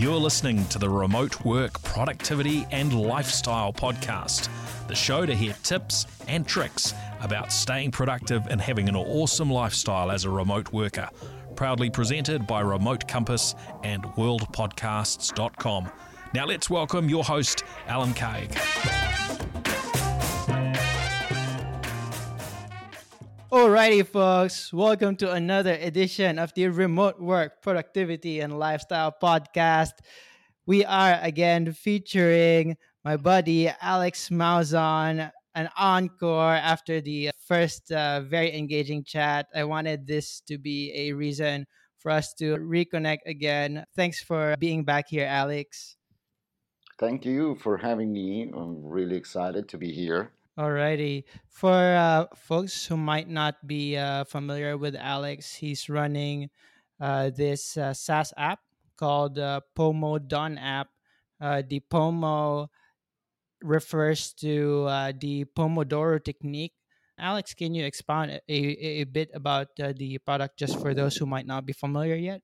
You're listening to the Remote Work Productivity and Lifestyle Podcast, the show to hear tips and tricks about staying productive and having an awesome lifestyle as a remote worker. Proudly presented by Remote Compass and WorldPodcasts.com. Now let's welcome your host, Alan Kag. Alrighty, folks, welcome to another edition of the Remote Work Productivity and Lifestyle Podcast. We are again featuring my buddy Alex Malzahn, an encore after the first very engaging chat. I wanted this to be a reason for us to reconnect again. Thanks for being back here, Alex. Thank you for having me. I'm really excited to be here. Alrighty. For folks who might not be familiar with Alex, he's running this SaaS app called PomoDoneApp. The Pomo refers to the Pomodoro technique. Alex, can you expound a bit about the product just for those who might not be familiar yet?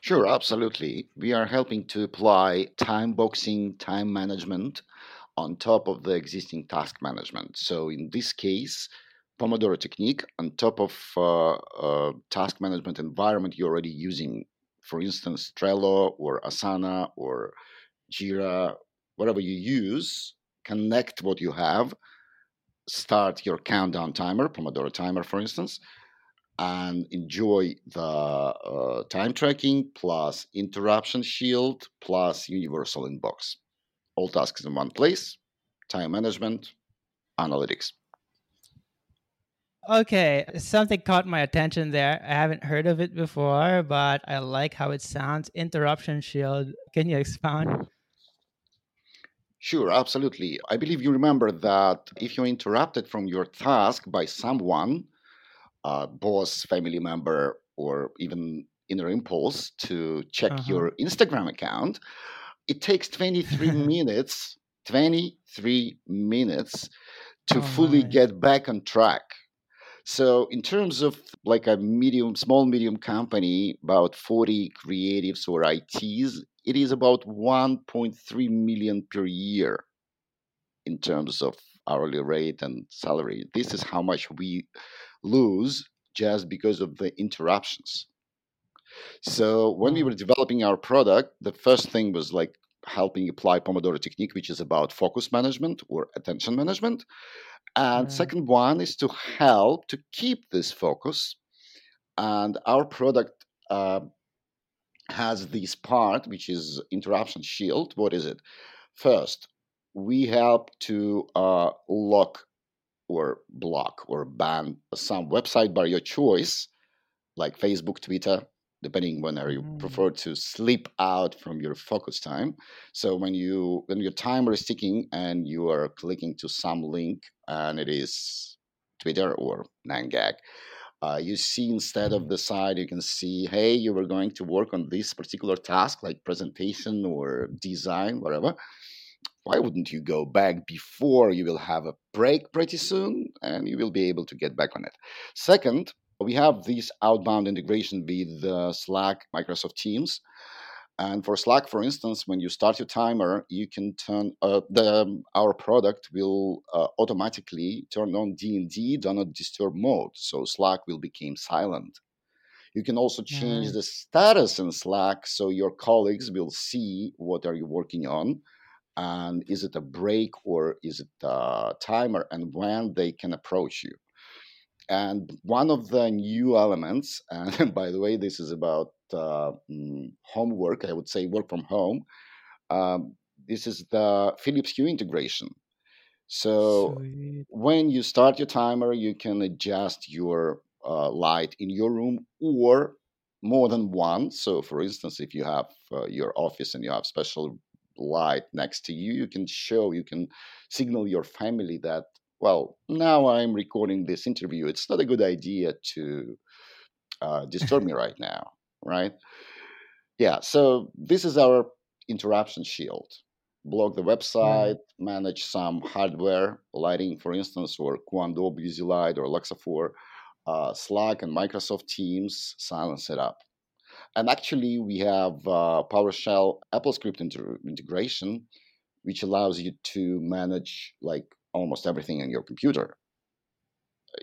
Sure, absolutely. We are helping to apply time boxing, time management on top of the existing task management. So in this case, Pomodoro technique on top of task management environment you're already using, for instance, Trello or Asana or Jira, whatever you use, connect what you have, start your countdown timer, Pomodoro timer, for instance, and enjoy the time tracking plus interruption shield plus universal inbox. All tasks in one place, time management, analytics. Okay, something caught my attention there. I haven't heard of it before, but I like how it sounds. Interruption shield. Can you expound? Sure, absolutely. I believe you remember that if you're interrupted from your task by someone, boss, family member, or even inner impulse to check your Instagram account, it takes 23 minutes to fully get back on track. So in terms of like a small medium company, about 40 creatives or ITs, it is about 1.3 million per year in terms of hourly rate and salary. This is how much we lose just because of the interruptions. So when we were developing our product, the first thing was like helping apply Pomodoro technique, which is about focus management or attention management. And second one is to help to keep this focus. And our product has this part, which is interruption shield. What is it? First, we help to lock or block or ban some website by your choice, like Facebook, Twitter, depending on whether you prefer to sleep out from your focus time. So when your timer is ticking and you are clicking to some link and it is Twitter or Nangag, you see instead of the side, you can see, hey, you were going to work on this particular task like presentation or design, whatever. Why wouldn't you go back before? You will have a break pretty soon and you will be able to get back on it. Second, we have this outbound integration with Slack, Microsoft Teams. And for Slack, for instance, when you start your timer, you can turn our product will automatically turn on D&D, do not disturb mode. So Slack will become silent. You can also change the status in Slack so your colleagues will see what are you working on. And is it a break or is it a timer and when they can approach you. And one of the new elements, and by the way, this is about homework, I would say work from home. This is the Philips Hue integration. So when you start your timer, you can adjust your light in your room or more than one. So for instance, if you have your office and you have special light next to you, you can signal your family that, well, now I'm recording this interview. It's not a good idea to disturb me right now, right? Yeah, so this is our interruption shield. Block the website, manage some hardware, lighting, for instance, or Kuando Busylight or Luxafor, Slack and Microsoft Teams, silence it up. And actually, we have PowerShell AppleScript integration, which allows you to manage like almost everything on your computer.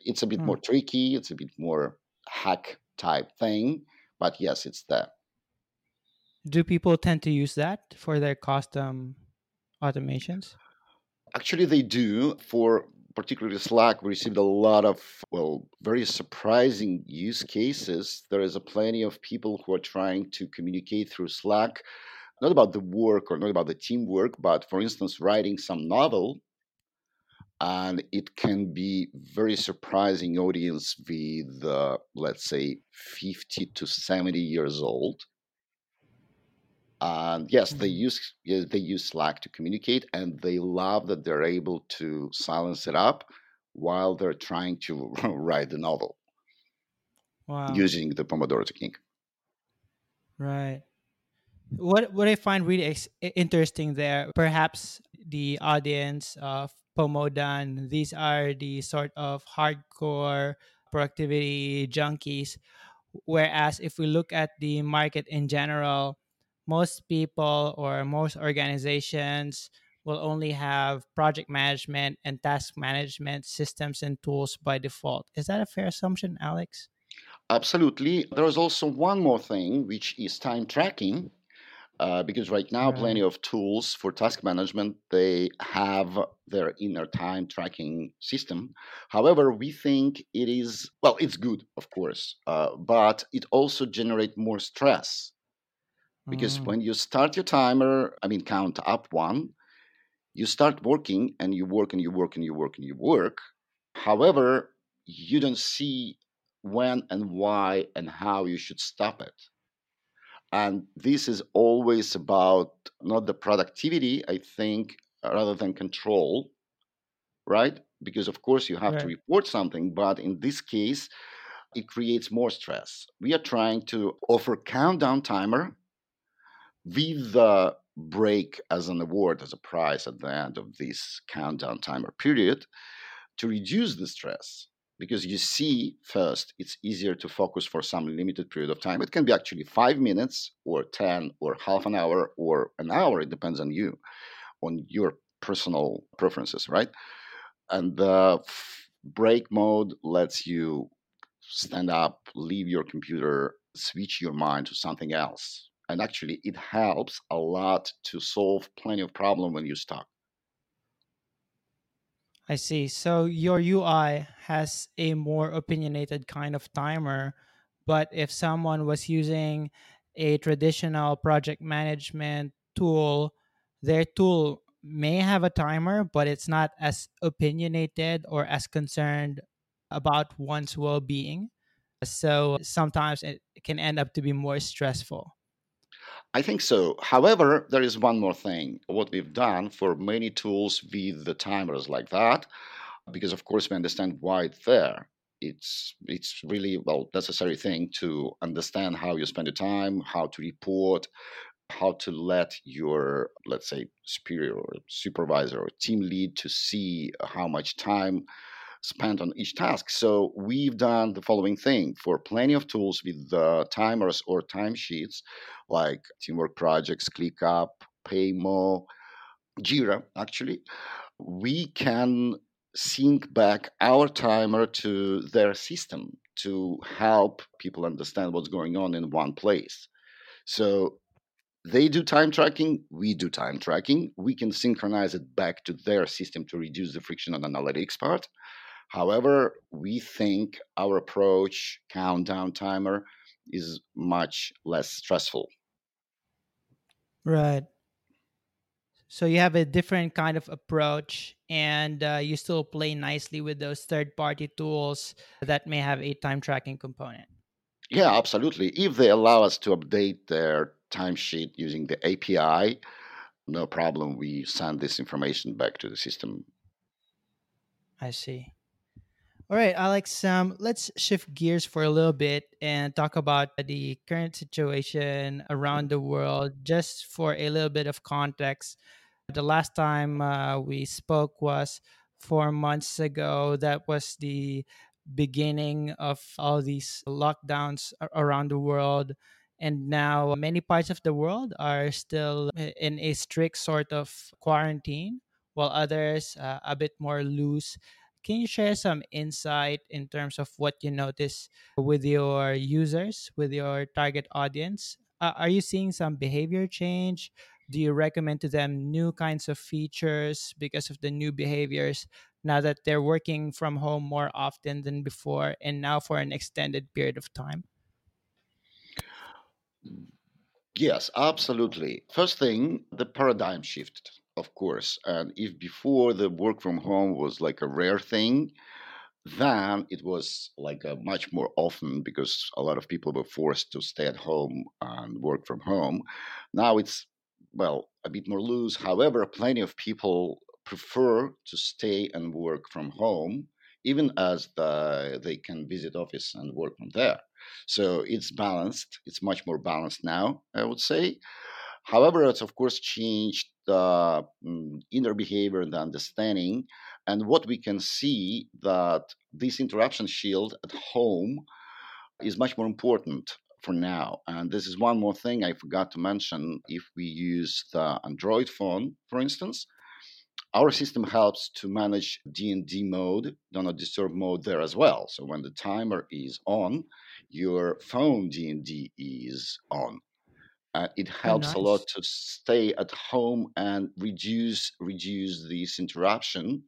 It's a bit more tricky. It's a bit more hack type thing. But yes, it's there. Do people tend to use that for their custom automations? Actually, they do. For particularly Slack, we received a lot of, well, very surprising use cases. There is a plenty of people who are trying to communicate through Slack, not about the work or not about the teamwork, but for instance, writing some novel. And it can be very surprising audience with, let's say, 50 to 70 years old. And yes, they use Slack to communicate, and they love that they're able to silence it up while they're trying to write the novel using the Pomodoro technique. Right. What I find really interesting there, perhaps the audience of Pomodone, these are the sort of hardcore productivity junkies. Whereas if we look at the market in general, most people or most organizations will only have project management and task management systems and tools by default. Is that a fair assumption, Alex? Absolutely. There is also one more thing, which is time tracking. Because right now, plenty of tools for task management, they have their inner time tracking system. However, we think it is, well, it's good, of course, but it also generates more stress. Because when you start your timer, I mean, count up one, you start working and you work and you work and you work and you work. However, you don't see when and why and how you should stop it. And this is always about not the productivity, I think, rather than control, right? Because, of course, you have to report something, but in this case, it creates more stress. We are trying to offer countdown timer with the break as an award, as a prize at the end of this countdown timer period to reduce the stress. Because you see, first, it's easier to focus for some limited period of time. It can be actually 5 minutes or 10 or half an hour or an hour. It depends on you, on your personal preferences, right? And the break mode lets you stand up, leave your computer, switch your mind to something else. And actually, it helps a lot to solve plenty of problems when you're stuck. I see. So your UI has a more opinionated kind of timer, but if someone was using a traditional project management tool, their tool may have a timer, but it's not as opinionated or as concerned about one's well-being. So sometimes it can end up to be more stressful. I think so. However, there is one more thing. What we've done for many tools with the timers like that, because of course we understand why it's there. It's really, well, necessary thing to understand how you spend your time, how to report, how to let your, let's say, superior or supervisor or team lead to see how much time spent on each task. So we've done the following thing for plenty of tools with timers or timesheets like Teamwork Projects, ClickUp, Paymo, Jira, actually. We can sync back our timer to their system to help people understand what's going on in one place. So they do time tracking, we do time tracking. We can synchronize it back to their system to reduce the friction on analytics part. However, we think our approach, countdown timer, is much less stressful. Right. So you have a different kind of approach, and you still play nicely with those third-party tools that may have a time tracking component. Yeah, absolutely. If they allow us to update their timesheet using the API, no problem. We send this information back to the system. I see. All right, Alex, let's shift gears for a little bit and talk about the current situation around the world. Just for a little bit of context, the last time we spoke was 4 months ago. That was the beginning of all these lockdowns around the world. And now many parts of the world are still in a strict sort of quarantine, while others a bit more loose. Can you share some insight in terms of what you notice with your users, with your target audience? Are you seeing some behavior change? Do you recommend to them new kinds of features because of the new behaviors now that they're working from home more often than before and now for an extended period of time? Yes, absolutely. First thing, the paradigm shift, of course. And if before the work from home was like a rare thing, then it was like a much more often because a lot of people were forced to stay at home and work from home. Now it's, well, a bit more loose. However, plenty of people prefer to stay and work from home, even as they can visit office and work from there. So it's balanced. It's much more balanced now, I would say. However, it's, of course, changed the inner behavior and the understanding. And what we can see that this interruption shield at home is much more important for now. And this is one more thing I forgot to mention. If we use the Android phone, for instance, our system helps to manage D&D mode, do not disturb mode there as well. So when the timer is on, your phone D&D is on. It helps a lot to stay at home and reduce these interruptions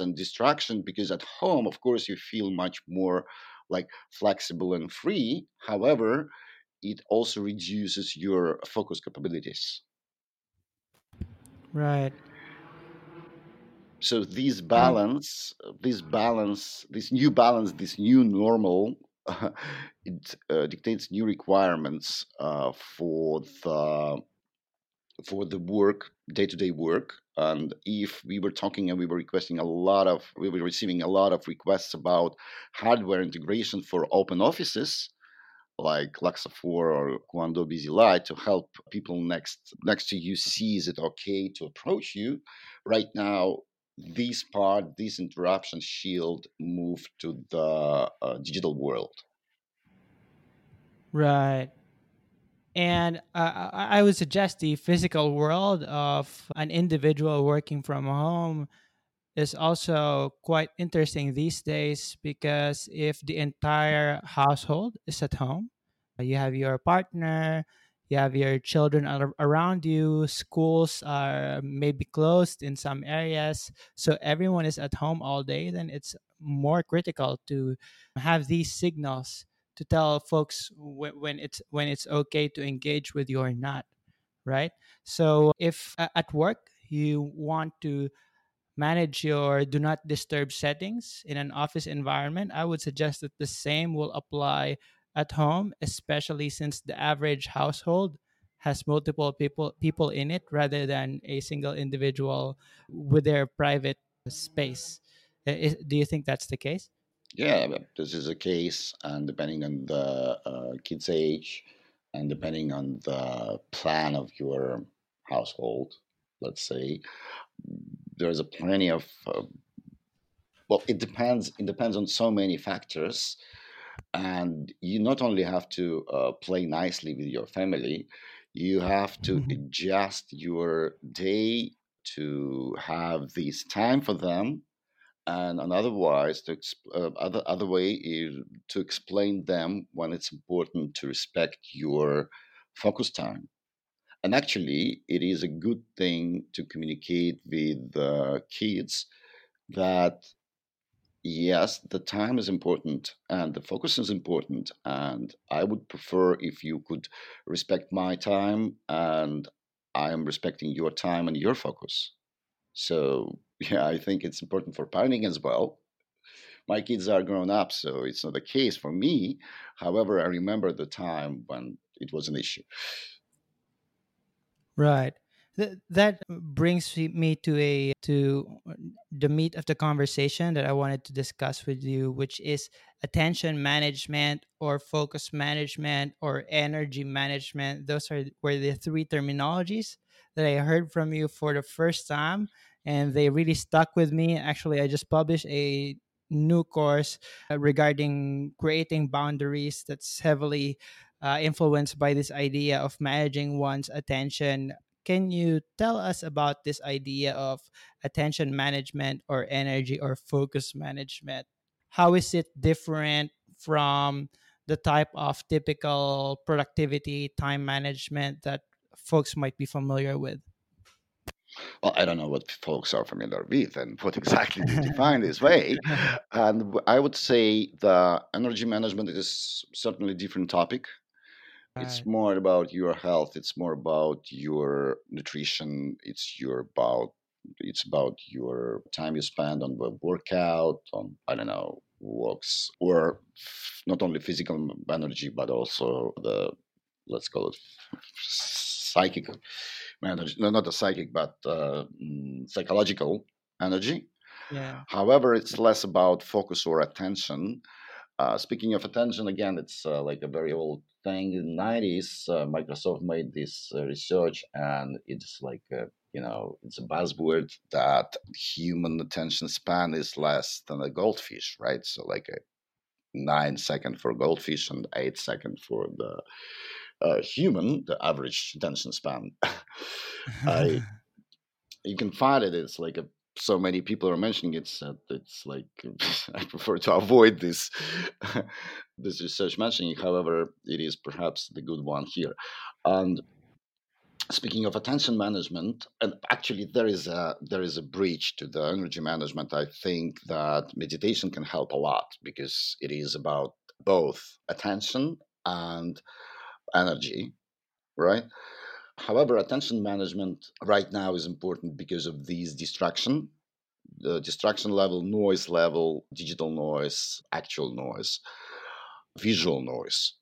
and distraction, because at home, of course, you feel much more like flexible and free. However, it also reduces your focus capabilities. Right. So this new normal, it dictates new requirements for the work, day-to-day work. And if we were talking and we were receiving a lot of requests about hardware integration for open offices, like Luxafor or Kuando Busylight, to help people next to you see, is it okay to approach you right now? This interruption shield moved to the digital world. Right. And I would suggest the physical world of an individual working from home is also quite interesting these days, because if the entire household is at home, you have your partner, you have your children around you. Schools are maybe closed in some areas. So everyone is at home all day. Then it's more critical to have these signals to tell folks when it's okay to engage with you or not, right? So if at work you want to manage your do not disturb settings in an office environment, I would suggest that the same will apply at home, especially since the average household has multiple people in it rather than a single individual with their private space. Do you think that's the case? Yeah, this is the case, and depending on the kid's age and depending on the plan of your household, let's say, there's a plenty of, it depends. It depends on so many factors. And you not only have to play nicely with your family, you have to adjust your day to have this time for them, and other way is to explain them when it's important to respect your focus time. And actually, it is a good thing to communicate with the kids that, yes, the time is important and the focus is important, and I would prefer if you could respect my time and I am respecting your time and your focus. So, yeah, I think it's important for parenting as well. My kids are grown up, so it's not the case for me. However, I remember the time when it was an issue. Right. That brings me to the meat of the conversation that I wanted to discuss with you, which is attention management or focus management or energy management. Those were the three terminologies that I heard from you for the first time, and they really stuck with me. Actually, I just published a new course regarding creating boundaries that's heavily influenced by this idea of managing one's attention. Can you tell us about this idea of attention management or energy or focus management? How is it different from the type of typical productivity time management that folks might be familiar with? Well, I don't know what folks are familiar with and what exactly they define this way. And I would say the energy management is certainly a different topic. It's more about your health. It's more about your nutrition. It's about your time you spend on the workout, on, I don't know, walks, or not only physical energy, but also the, let's call it psychic energy. No, not the psychic, but psychological energy. Yeah. However, it's less about focus or attention. Speaking of attention, again, it's like a very old thing. In the 90s, Microsoft made this research, and it's like, it's a buzzword that human attention span is less than a goldfish, right? So like a 9 second for goldfish and 8 second for the human, the average attention span. You can find it. It's like so many people are mentioning it. It's like I prefer to avoid this this research mentioning. However, it is perhaps the good one here. And speaking of attention management, and actually there is a bridge to the energy management. I think that meditation can help a lot because it is about both attention and energy, right? However, attention management right now is important because of these distraction, the distraction level, noise level, digital noise, actual noise, visual noise,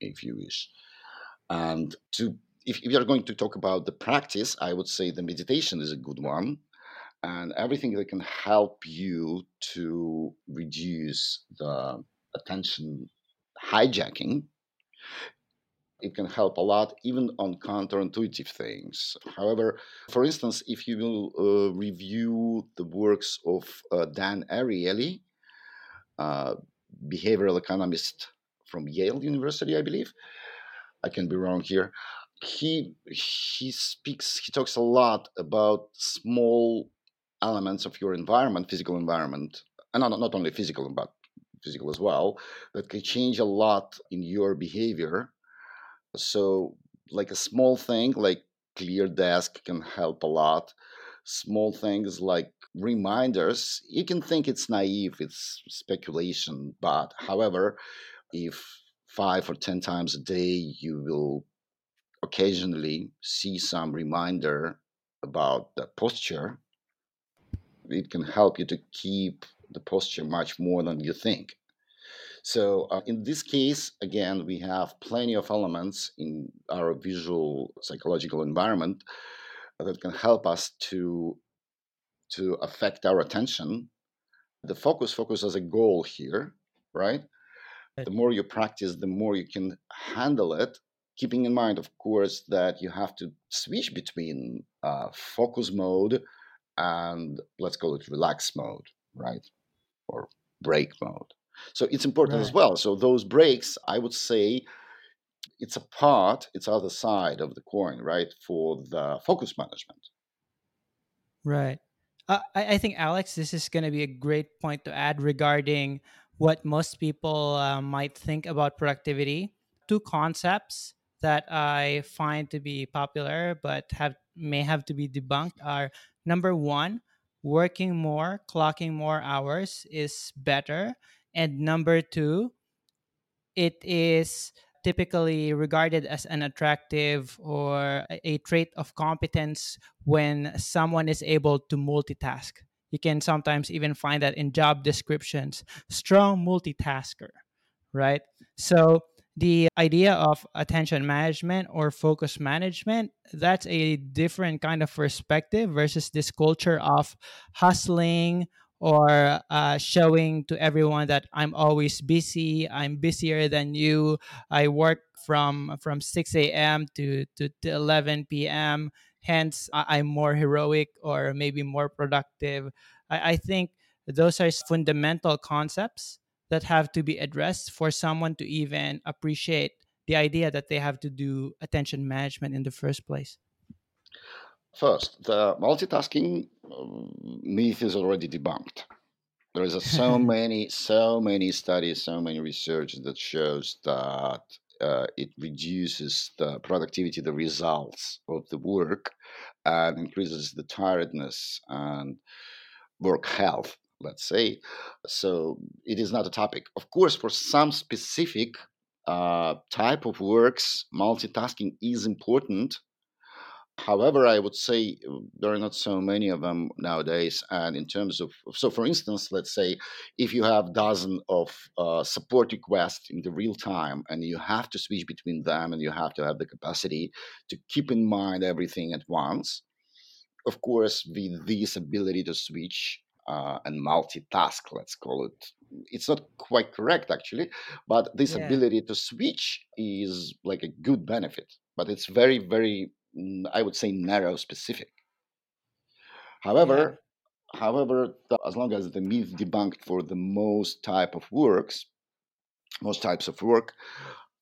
if you wish. And if we are going to talk about the practice, I would say the meditation is a good one, and everything that can help you to reduce the attention hijacking, it can help a lot, even on counterintuitive things. However, for instance, if you will review the works of Dan Ariely, behavioral economist from Yale University, I believe. I can be wrong here. He talks a lot about small elements of your environment, physical environment, and not only physical, but physical as well, that can change a lot in your behavior. So like a small thing like clear desk can help a lot. Small things like reminders, you can think it's naive, it's speculation, but however, if 5 or 10 times a day you will occasionally see some reminder about the posture, it can help you to keep the posture much more than you think. So in this case, again, we have plenty of elements in our visual psychological environment that can help us to affect our attention. The focus as a goal here, right? The more you practice, the more you can handle it, keeping in mind, of course, that you have to switch between focus mode and, let's call it, relax mode, right? Or break mode. So it's important as well. So those breaks, I would say, it's other side of the coin, right? For the focus management. Right. I think, Alex, this is going to be a great point to add regarding what most people might think about productivity. Two concepts that I find to be popular but may have to be debunked are, number one, working more, clocking more hours is better. And number two, it is typically regarded as an attractive or a trait of competence when someone is able to multitask. You can sometimes even find that in job descriptions. Strong multitasker, right? So the idea of attention management or focus management, that's a different kind of perspective versus this culture of hustling or showing to everyone that I'm always busy, I'm busier than you, I work from 6 a.m. to 11 p.m., hence I'm more heroic or maybe more productive. I think those are fundamental concepts that have to be addressed for someone to even appreciate the idea that they have to do attention management in the first place? First, the multitasking myth is already debunked. There is so many studies, so many research that shows that it reduces the productivity, the results of the work, and increases the tiredness and work health, let's say. So it is not a topic. Of course, for some specific type of works, multitasking is important. However, I would say there are not so many of them nowadays. And in terms of, so for instance, let's say if you have dozens of support requests in the real time and you have to switch between them and you have to have the capacity to keep in mind everything at once, of course, with this ability to switch and multitask, let's call it. It's not quite correct, actually, but this ability to switch is like a good benefit, but it's very, very, I would say, narrow specific. However, as long as the myth debunked for the most types of work,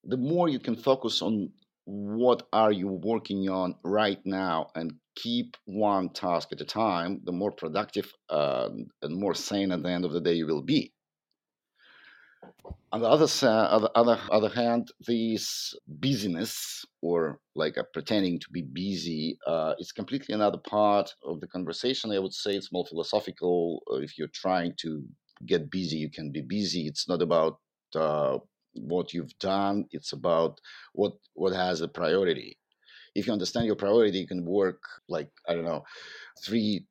the more you can focus on what are you working on right now and keep one task at a time, the more productive and more sane at the end of the day you will be. On the other hand, this busyness or like a pretending to be busy is completely another part of the conversation. I would say it's more philosophical. If you're trying to get busy, you can be busy. It's not about what you've done. It's about what has a priority. If you understand your priority, you can work like, I don't know, 3-4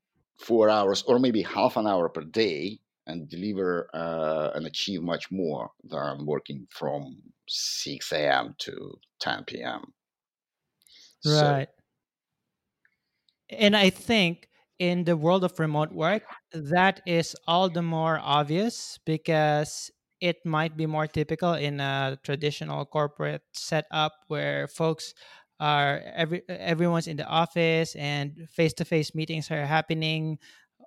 hours or maybe half an hour per day and deliver and achieve much more than working from 6 a.m. to 10 p.m. Right. So. And I think in the world of remote work, that is all the more obvious because it might be more typical in a traditional corporate setup where folks are, everyone's in the office and face-to-face meetings are happening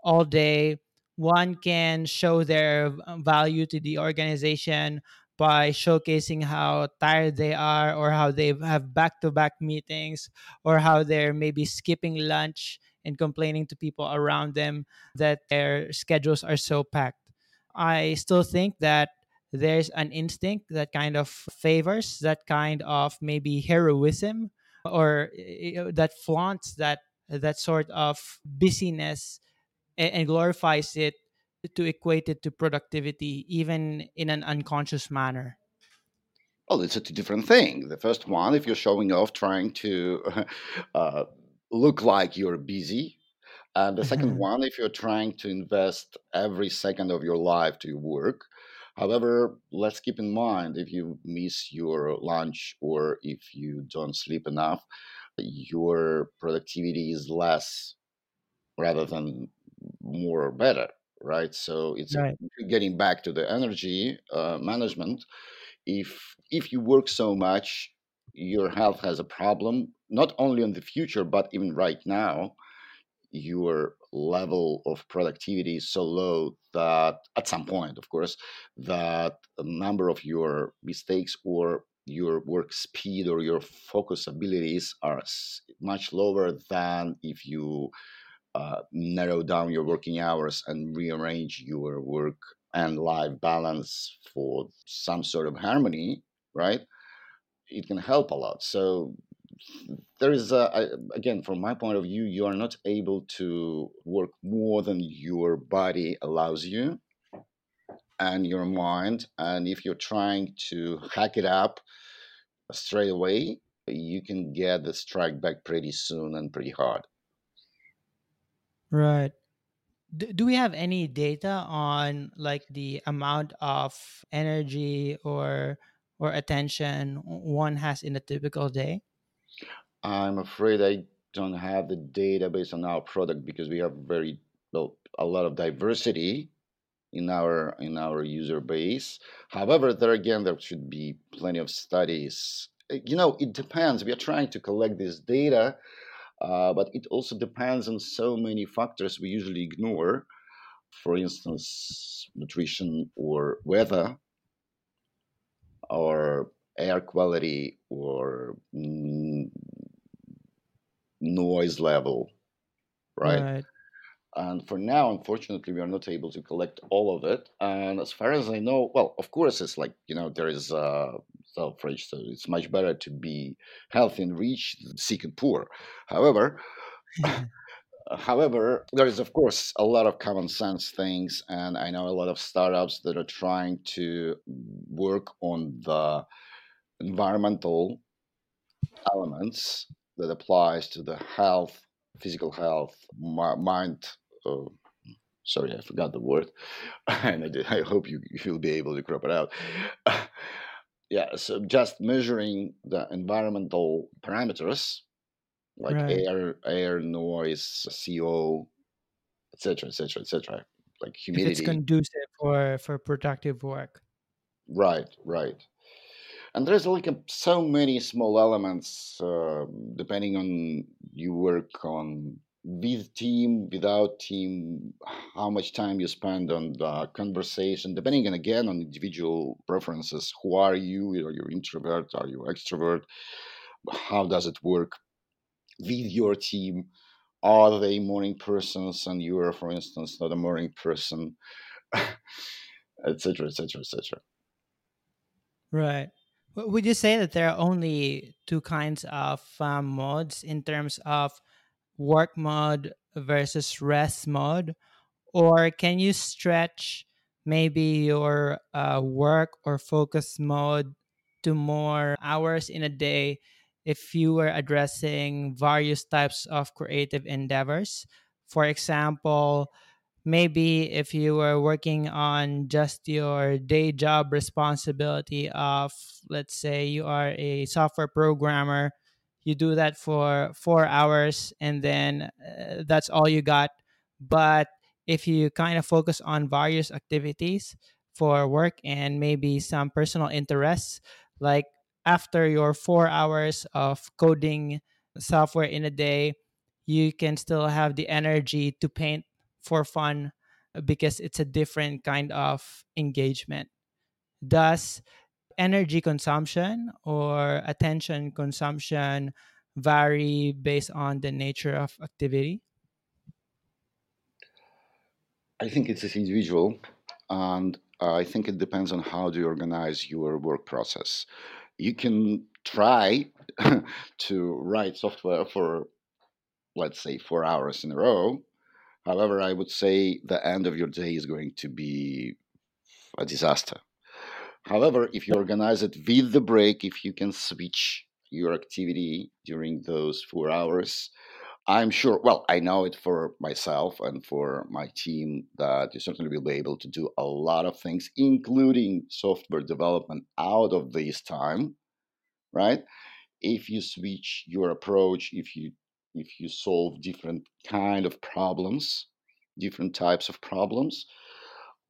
all day. One can show their value to the organization by showcasing how tired they are or how they have back-to-back meetings or how they're maybe skipping lunch and complaining to people around them that their schedules are so packed. I still think that there's an instinct that kind of favors that kind of maybe heroism or that flaunts that sort of busyness and glorifies it to equate it to productivity, even in an unconscious manner? Well, it's a different thing. The first one, if you're showing off, trying to look like you're busy. And the second one, if you're trying to invest every second of your life to your work. However, let's keep in mind, if you miss your lunch or if you don't sleep enough, your productivity is less rather than more or better, right? So it's getting back to the energy management. If you work so much, your health has a problem, not only in the future, but even right now, your level of productivity is so low that at some point, of course, that a number of your mistakes or your work speed or your focus abilities are much lower than if you narrow down your working hours and rearrange your work and life balance for some sort of harmony, right? It can help a lot. So there is, again, from my point of view, you are not able to work more than your body allows you and your mind. And if you're trying to hack it up straight away, you can get the strike back pretty soon and pretty hard. Right. Do we have any data on like the amount of energy or attention one has in a typical day? I'm afraid I don't have the data based on our product because we have a lot of diversity in our user base. However, there should be plenty of studies. You know, it depends. We are trying to collect this data. But it also depends on so many factors we usually ignore, for instance, nutrition or weather or air quality or noise level, right? And for now, unfortunately, we are not able to collect all of it. And as far as I know, well, of course, it's like, you know, there is self-reach, so it's much better to be healthy and rich than sick and poor. However, there is, of course, a lot of common sense things. And I know a lot of startups that are trying to work on the environmental elements that applies to the health, physical health, mind. Sorry, I forgot the word. And I hope you'll be able to crop it out. Yeah, so just measuring the environmental parameters like air, noise, CO, etc., like humidity. If it's conducive for productive work. Right. And there's like so many small elements, depending on you work on with team, without team, how much time you spend on the conversation, depending again on individual preferences. Who are you? Are you introvert? Are you extrovert? How does it work with your team? Are they morning persons and you are, for instance, not a morning person, etc. Right. Would you say that there are only two kinds of modes in terms of work mode versus rest mode? Or can you stretch maybe your work or focus mode to more hours in a day if you were addressing various types of creative endeavors? For example, maybe if you were working on just your day job responsibility of, let's say you are a software programmer, you do that for 4 hours and then that's all you got. But if you kind of focus on various activities for work and maybe some personal interests, like after your 4 hours of coding software in a day, you can still have the energy to paint for fun because it's a different kind of engagement. Does energy consumption or attention consumption vary based on the nature of activity? I think it's individual, and I think it depends on how do you organize your work process. You can try to write software for, let's say, 4 hours in a row. However, I would say the end of your day is going to be a disaster. However, if you organize it with the break, if you can switch your activity during those 4 hours, I'm sure, well, I know it for myself and for my team that you certainly will be able to do a lot of things, including software development out of this time, right? If you switch your approach, if you solve different kind of problems, different types of problems.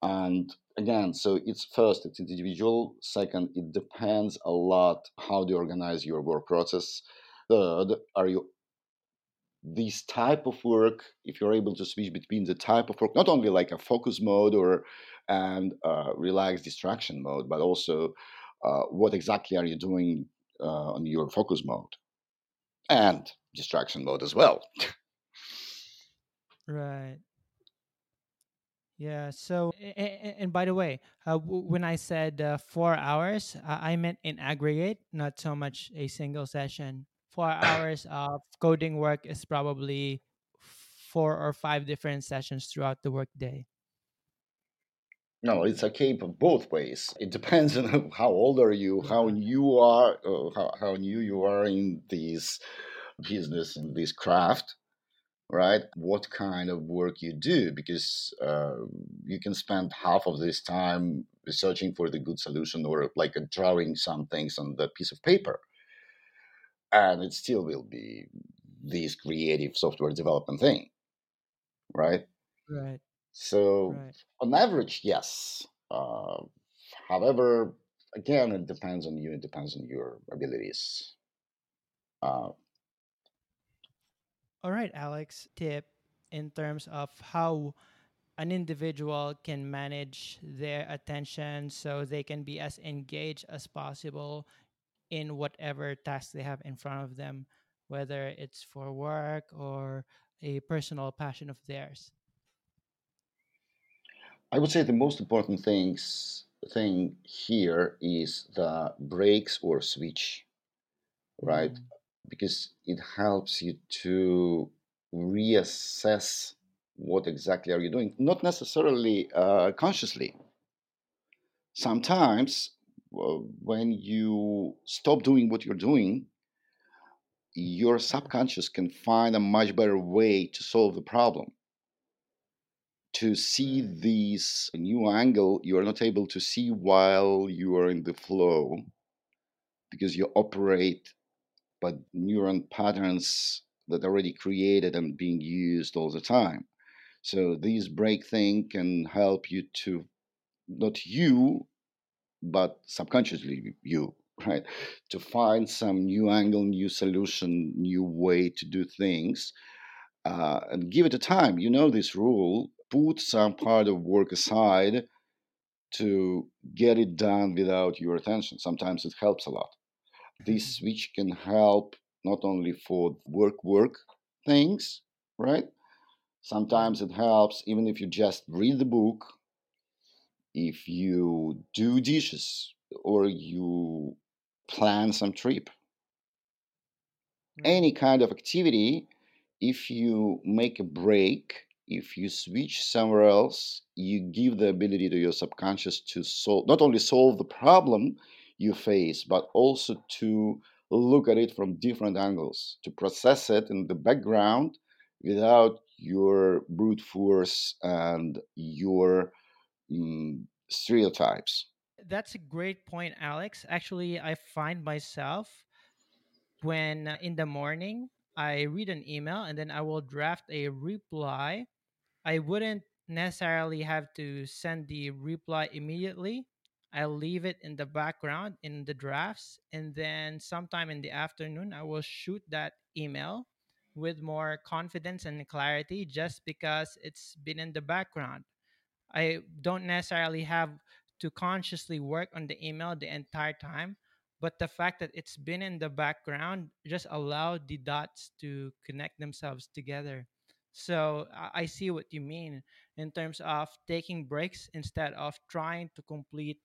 And again, so it's first, it's individual. Second, it depends a lot how do you organize your work process. Third, are you this type of work, if you're able to switch between the type of work, not only like a focus mode and relaxed distraction mode, but also what exactly are you doing on your focus mode and distraction mode as well. Right. Yeah. So, and by the way, when I said 4 hours, I meant in aggregate, not so much a single session. 4 hours of coding work is probably 4 or 5 different sessions throughout the workday. No, it's a cape of both ways. It depends on how old are you, how new you are in this business, in this craft, right? What kind of work you do, because you can spend half of this time researching for the good solution or like drawing some things on the piece of paper. And it still will be this creative software development thing, right? Right. So on average, yes. However, again, it depends on you. It depends on your abilities. All right, Alex, tip in terms of how an individual can manage their attention so they can be as engaged as possible in whatever task they have in front of them, whether it's for work or a personal passion of theirs? I would say the most important thing here is the breaks or switch, right? Mm-hmm. Because it helps you to reassess what exactly are you doing, not necessarily consciously. Sometimes when you stop doing what you're doing, your subconscious can find a much better way to solve the problem. To see this new angle, you are not able to see while you are in the flow, because you operate by neuron patterns that are already created and being used all the time. So this break thing can help you to, not you, but subconsciously you, right? To find some new angle, new solution, new way to do things, and give it a time. You know this rule. Put some part of work aside to get it done without your attention. Sometimes it helps a lot. This switch can help not only for work things, right? Sometimes it helps even if you just read the book, if you do dishes, or you plan some trip. Any kind of activity, if you make a break, if you switch somewhere else, you give the ability to your subconscious to solve, not only solve the problem you face, but also to look at it from different angles, to process it in the background without your brute force and your stereotypes. That's a great point, Alex. Actually, I find myself when in the morning, I read an email and then I will draft a reply. I wouldn't necessarily have to send the reply immediately. I leave it in the background in the drafts. And then sometime in the afternoon, I will shoot that email with more confidence and clarity just because it's been in the background. I don't necessarily have to consciously work on the email the entire time, but the fact that it's been in the background just allowed the dots to connect themselves together. So I see what you mean in terms of taking breaks instead of trying to complete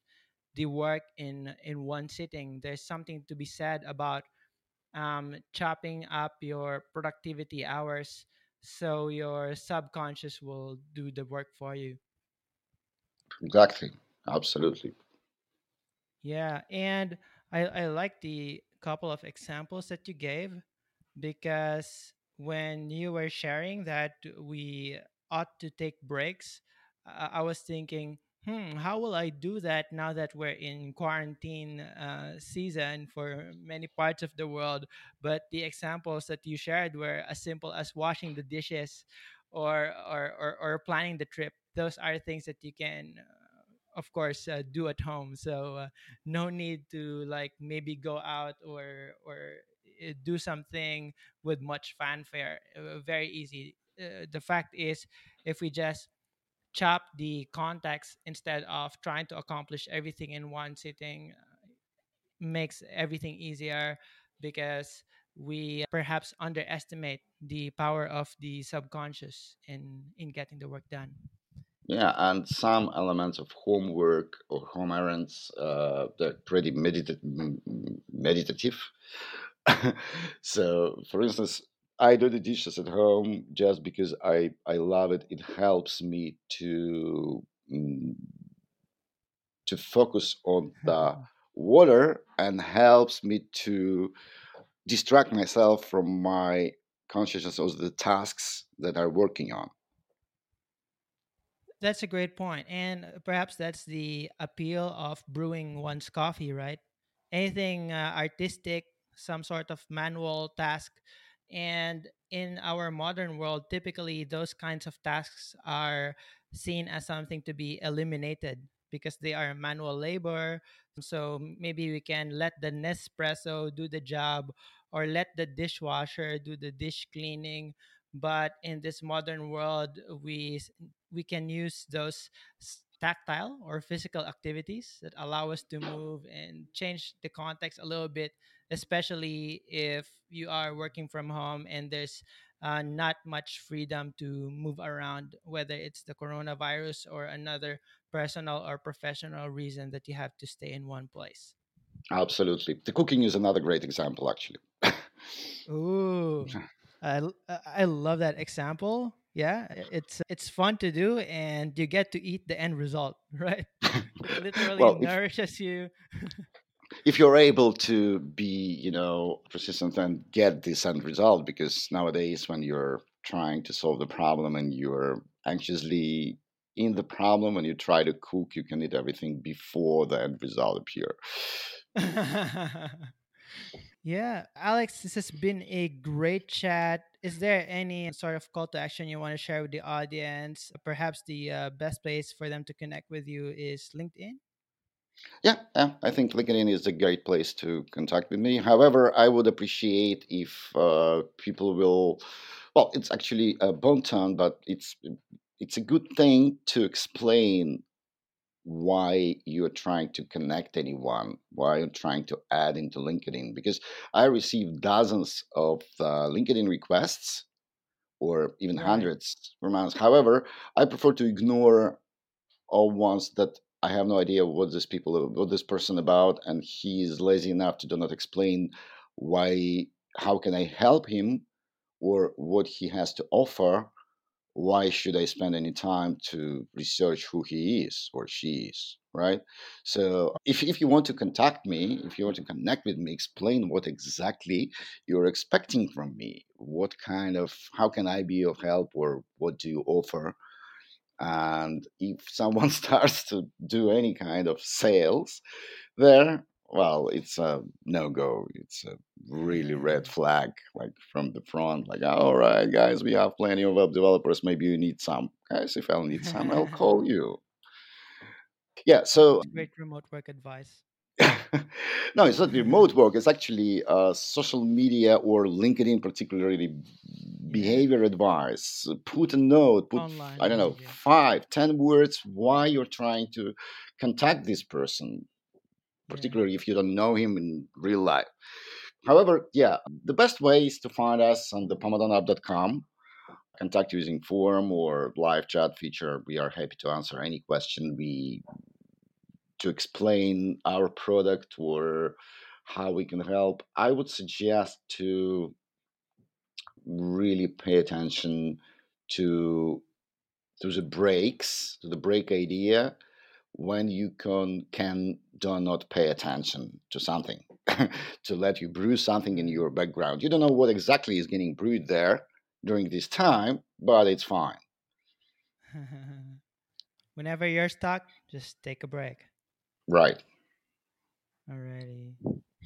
the work in one sitting. There's something to be said about chopping up your productivity hours so your subconscious will do the work for you. Exactly. Absolutely. Yeah. And I like the couple of examples that you gave, because when you were sharing that we ought to take breaks, I was thinking, how will I do that now that we're in quarantine season for many parts of the world? But the examples that you shared were as simple as washing the dishes or planning the trip. Those are things that you can of course do at home, so no need to like maybe go out or do something with much fanfare. Very easy. The fact is, if we just chop the context instead of trying to accomplish everything in one sitting, makes everything easier, because we perhaps underestimate the power of the subconscious in getting the work done. Yeah, and some elements of homework or home errands, they're pretty meditative. So, for instance, I do the dishes at home just because I love it. It helps me to focus on the water and helps me to distract myself from my consciousness of the tasks that I'm working on. That's a great point. And perhaps that's the appeal of brewing one's coffee, right? Anything artistic, some sort of manual task. And in our modern world, typically those kinds of tasks are seen as something to be eliminated because they are manual labor. So maybe we can let the Nespresso do the job or let the dishwasher do the dish cleaning. But in this modern world, we can use those tactile or physical activities that allow us to move and change the context a little bit, especially if you are working from home and there's not much freedom to move around, whether it's the coronavirus or another personal or professional reason that you have to stay in one place. Absolutely. The cooking is another great example, actually. Ooh, I love that example. Yeah, it's fun to do, and you get to eat the end result, right? It literally nourishes you. If you're able to be, persistent and get this end result, because nowadays when you're trying to solve the problem and you're anxiously in the problem and you try to cook, you can eat everything before the end result appears. Yeah, Alex, this has been a great chat. Is there any sort of call to action you want to share with the audience? Perhaps the best place for them to connect with you is LinkedIn? Yeah, I think LinkedIn is a great place to contact with me. However, I would appreciate if people will... Well, it's actually a bone term, but it's a good thing to explain why you're trying to connect anyone, why you're trying to add into LinkedIn, because I receive dozens of LinkedIn requests or even hundreds per month. However, I prefer to ignore all ones that I have no idea what this person about, and he is lazy enough to do not explain how can I help him or what he has to offer. Why should I spend any time to research who he is or she is, right? So if you want to contact me, if you want to connect with me, explain what exactly you're expecting from me, how can I be of help, or what do you offer? And if someone starts to do any kind of sales there, well, it's a no-go. It's a really red flag, like from the front, like, all right, guys, we have plenty of web developers. Maybe you need some. Guys, if I'll need some, I'll call you. Yeah, so... Great remote work advice. No, it's not remote work. It's actually social media or LinkedIn, particularly behavior advice. Put a note, online, I don't know, 5-10 words why you're trying to contact this person, particularly if you don't know him in real life. However, the best way is to find us on the PomoDoneApp.com, contact using forum or live chat feature. We are happy to answer any question to explain our product or how we can help. I would suggest to really pay attention to the breaks, to the break idea, when you can do not pay attention to something, to let you brew something in your background. You don't know what exactly is getting brewed there during this time, but it's fine. Whenever you're stuck, just take a break. Right. Alrighty.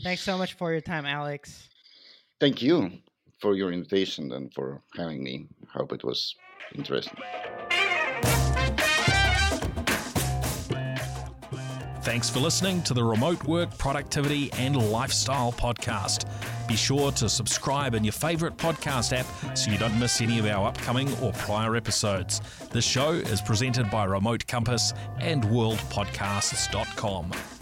Thanks so much for your time, Alex. Thank you for your invitation and for having me. Hope it was interesting. Thanks for listening to the Remote Work Productivity and Lifestyle Podcast. Be sure to subscribe in your favourite podcast app so you don't miss any of our upcoming or prior episodes. This show is presented by Remote Compass and WorldPodcasts.com.